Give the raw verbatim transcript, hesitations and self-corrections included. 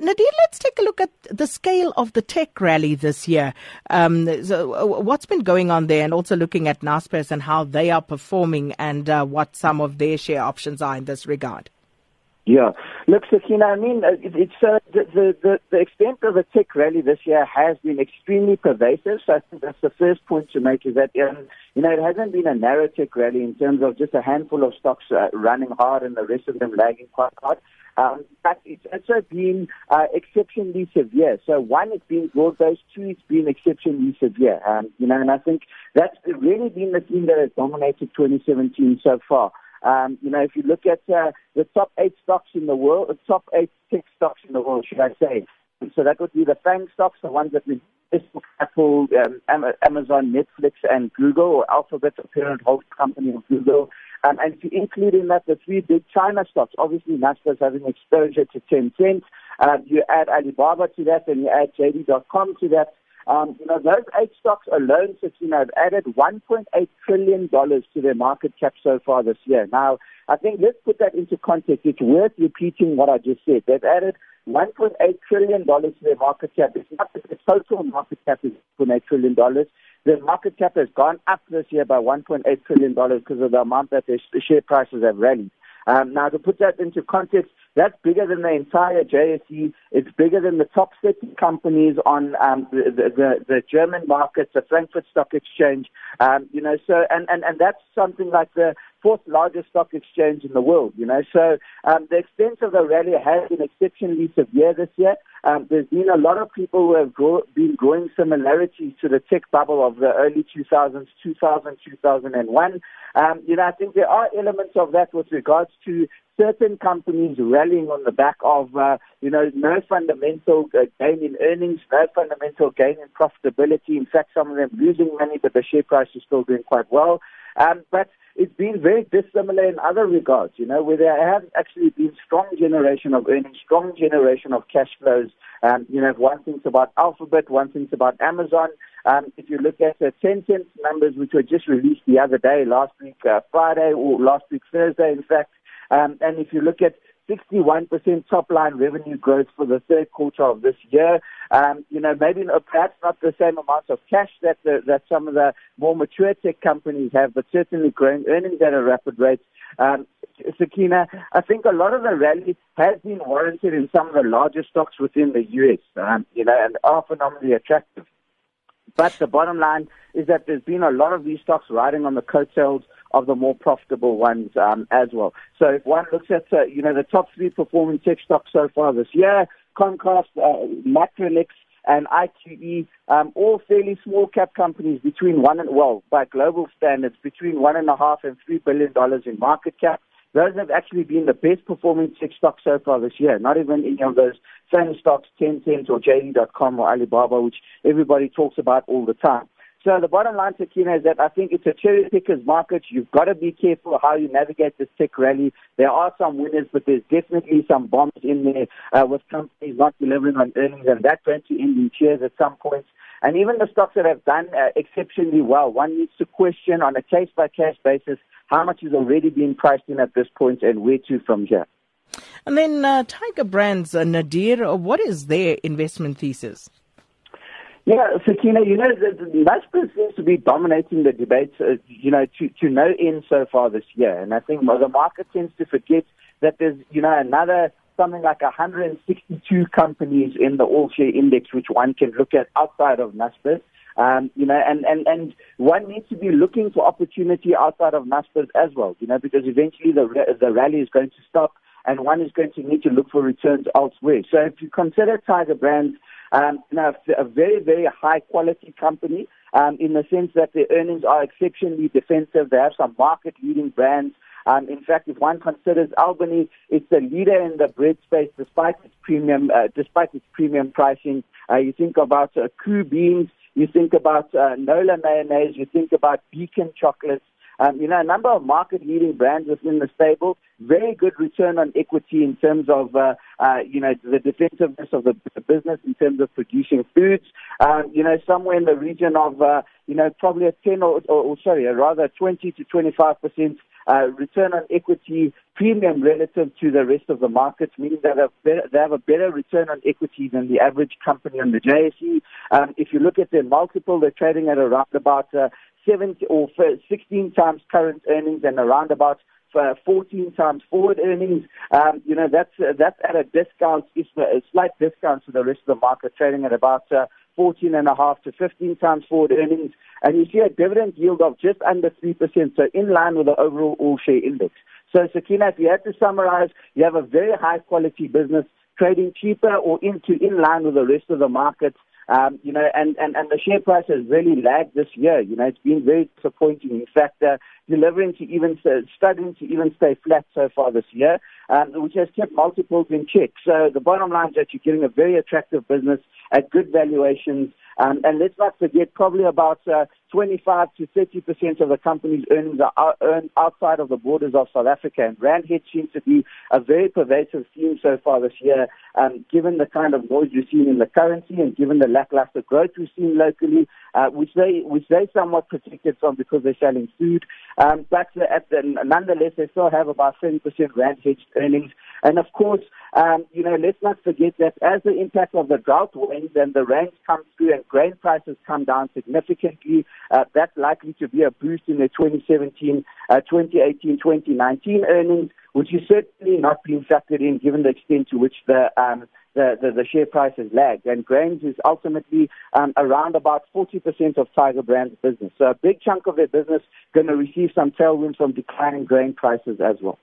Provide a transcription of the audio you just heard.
Nadir, let's take a look at the scale of the tech rally this year. Um, so what's been going on there, and also looking at NASPERS and how they are performing, and uh, what some of their share options are in this regard? Yeah, look, Sakina, I mean, it's uh, the, the the extent of the tech rally this year has been extremely pervasive. So I think that's the first point to make, is that um, you know, it hasn't been a narrow tech rally in terms of just a handful of stocks uh, running hard and the rest of them lagging quite hard. Um, but it's also been uh, exceptionally severe. So one, it's been broad-based. Two, it's been exceptionally severe. Um, you know, and I think that's really been the thing that has dominated twenty seventeen so far. Um, you know, if you look at uh, the top eight stocks in the world, the top eight tech stocks in the world, should I say. So that would be the FANG stocks, the ones that we Facebook, Apple, um, Amazon, Netflix, and Google, or Alphabet, the parent holding company of Google. Um, and to include in that the three big China stocks, obviously NASPERS having exposure to Tencent. Uh, you add Alibaba to that, and you add J D dot com to that. Um, you know, those eight stocks alone, you know, have added one point eight trillion dollars to their market cap so far this year. Now, I think let's put that into context. It's worth repeating what I just said. They've added one point eight trillion dollars to their market cap. It's not that the total market cap is one point eight trillion dollars. The market cap has gone up this year by one point eight trillion dollars because of the amount that their share prices have rallied. Um, now, to put that into context, that's bigger than the entire J S E. It's bigger than the top thirty companies on um, the, the, the German markets, the Frankfurt Stock Exchange. Um, you know, so and, and, and that's something like the fourth largest stock exchange in the world. You know, so um, the extent of the rally has been exceptionally severe this year. Um, there's been a lot of people who have grow, been growing similarities to the tech bubble of the early two thousands, two thousand, two thousand one. Um, you know, I think there are elements of that with regards to certain companies rallying on the back of, uh, you know, no fundamental gain in earnings, no fundamental gain in profitability. In fact, some of them losing money, but the share price is still doing quite well. Um, but it's been very dissimilar in other regards, you know, where there have actually been strong generation of earnings, strong generation of cash flows. Um, you know, one thinks about Alphabet, one thinks about Amazon. Um, if you look at the Tencent numbers, which were just released the other day, last week uh, Friday, or last week Thursday, in fact. Um, and if you look at sixty-one percent top-line revenue growth for the third quarter of this year, um, you know, maybe not, perhaps not the same amounts of cash that the, that some of the more mature tech companies have, but certainly growing earnings at a rapid rate. Um, Sakina, I think a lot of the rally has been warranted in some of the larger stocks within the U S, um, you know, and are phenomenally attractive. But the bottom line is that there's been a lot of these stocks riding on the coattails of the more profitable ones um, as well. So if one looks at, uh, you know, the top three performing tech stocks so far this year, Comcast, uh, Microlix, and I Q E, um, all fairly small cap companies between one and, well, by global standards, between one and a half and three billion dollars in market cap. Those have actually been the best performing tech stocks so far this year, not even any of those FANG stocks, Tencent or J D dot com or Alibaba, which everybody talks about all the time. So the bottom line, Sakina, is that I think it's a cherry picker's market. You've got to be careful how you navigate this tech rally. There are some winners, but there's definitely some bombs in there uh, with companies not delivering on earnings, and that's going to end in cheers at some point. And even the stocks that have done uh, exceptionally well, one needs to question on a case-by-case basis how much is already being priced in at this point and where to from here. And then uh, Tiger Brands, uh, Nadir, what is their investment thesis? Yeah, Sakina, you know, NASPERS seems to be dominating the debates, uh, you know, to, to no end so far this year. And I think the market tends to forget that there's, you know, another something like one hundred sixty-two companies in the all-share index, which one can look at outside of NASPERS. Um, you know, and, and, and one needs to be looking for opportunity outside of NASPERS as well, you know, because eventually the the rally is going to stop and one is going to need to look for returns elsewhere. So if you consider Tiger Brands, Um, you know, a very, very high-quality company um, in the sense that their earnings are exceptionally defensive. They have some market-leading brands. Um, in fact, if one considers Albany, it's a leader in the bread space despite its premium, uh, despite its premium pricing. Uh, you think about uh, Koo Beans. You think about uh, Nola Mayonnaise. You think about Beacon Chocolates. Um, you know, a number of market-leading brands within the stable, very good return on equity in terms of, uh, uh, you know, the defensiveness of the, the business in terms of producing foods. Um, you know, somewhere in the region of, uh, you know, probably a ten or, or, or sorry, a rather twenty to twenty-five percent uh, return on equity premium relative to the rest of the markets, meaning that they have a better return on equity than the average company on the J S E. Um, if you look at their multiple, they're trading at around about uh, seventy or sixteen times current earnings and around about fourteen times forward earnings. Um, you know, that's uh, that's at a discount, it's a slight discount to the rest of the market, trading at about uh, fourteen and a half to fifteen times forward earnings. And you see a dividend yield of just under three percent, so in line with the overall all-share index. So, Sakina, if you had to summarize, you have a very high-quality business trading cheaper or into in line with the rest of the market. Um, you know, and, and, and the share price has really lagged this year. You know, it's been very disappointing. In fact, uh, delivering to even, uh, struggling to even stay flat so far this year, um, which has kept multiples in check. So the bottom line is that you're getting a very attractive business at good valuations. Um, and let's not forget, probably about uh, twenty-five to thirty percent of the company's earnings are out, earned outside of the borders of South Africa. And Rand hedge seems to be a very pervasive theme so far this year, um, given the kind of noise we've seen in the currency and given the lackluster growth we've seen locally, uh, which they which they somewhat protected from because they're selling food. Um, but at the, nonetheless, they still have about thirty percent Rand hedged earnings. And of course, um, you know, let's not forget that as the impact of the drought wanes and the rains come through and grain prices come down significantly, uh, that's likely to be a boost in the twenty seventeen, uh, twenty eighteen, twenty nineteen earnings, which is certainly not being factored in given the extent to which the um, The, the, the share price has lagged, and grains is ultimately um, around about forty percent of Tiger Brands' business. So a big chunk of their business going to receive some tailwinds from declining grain prices as well.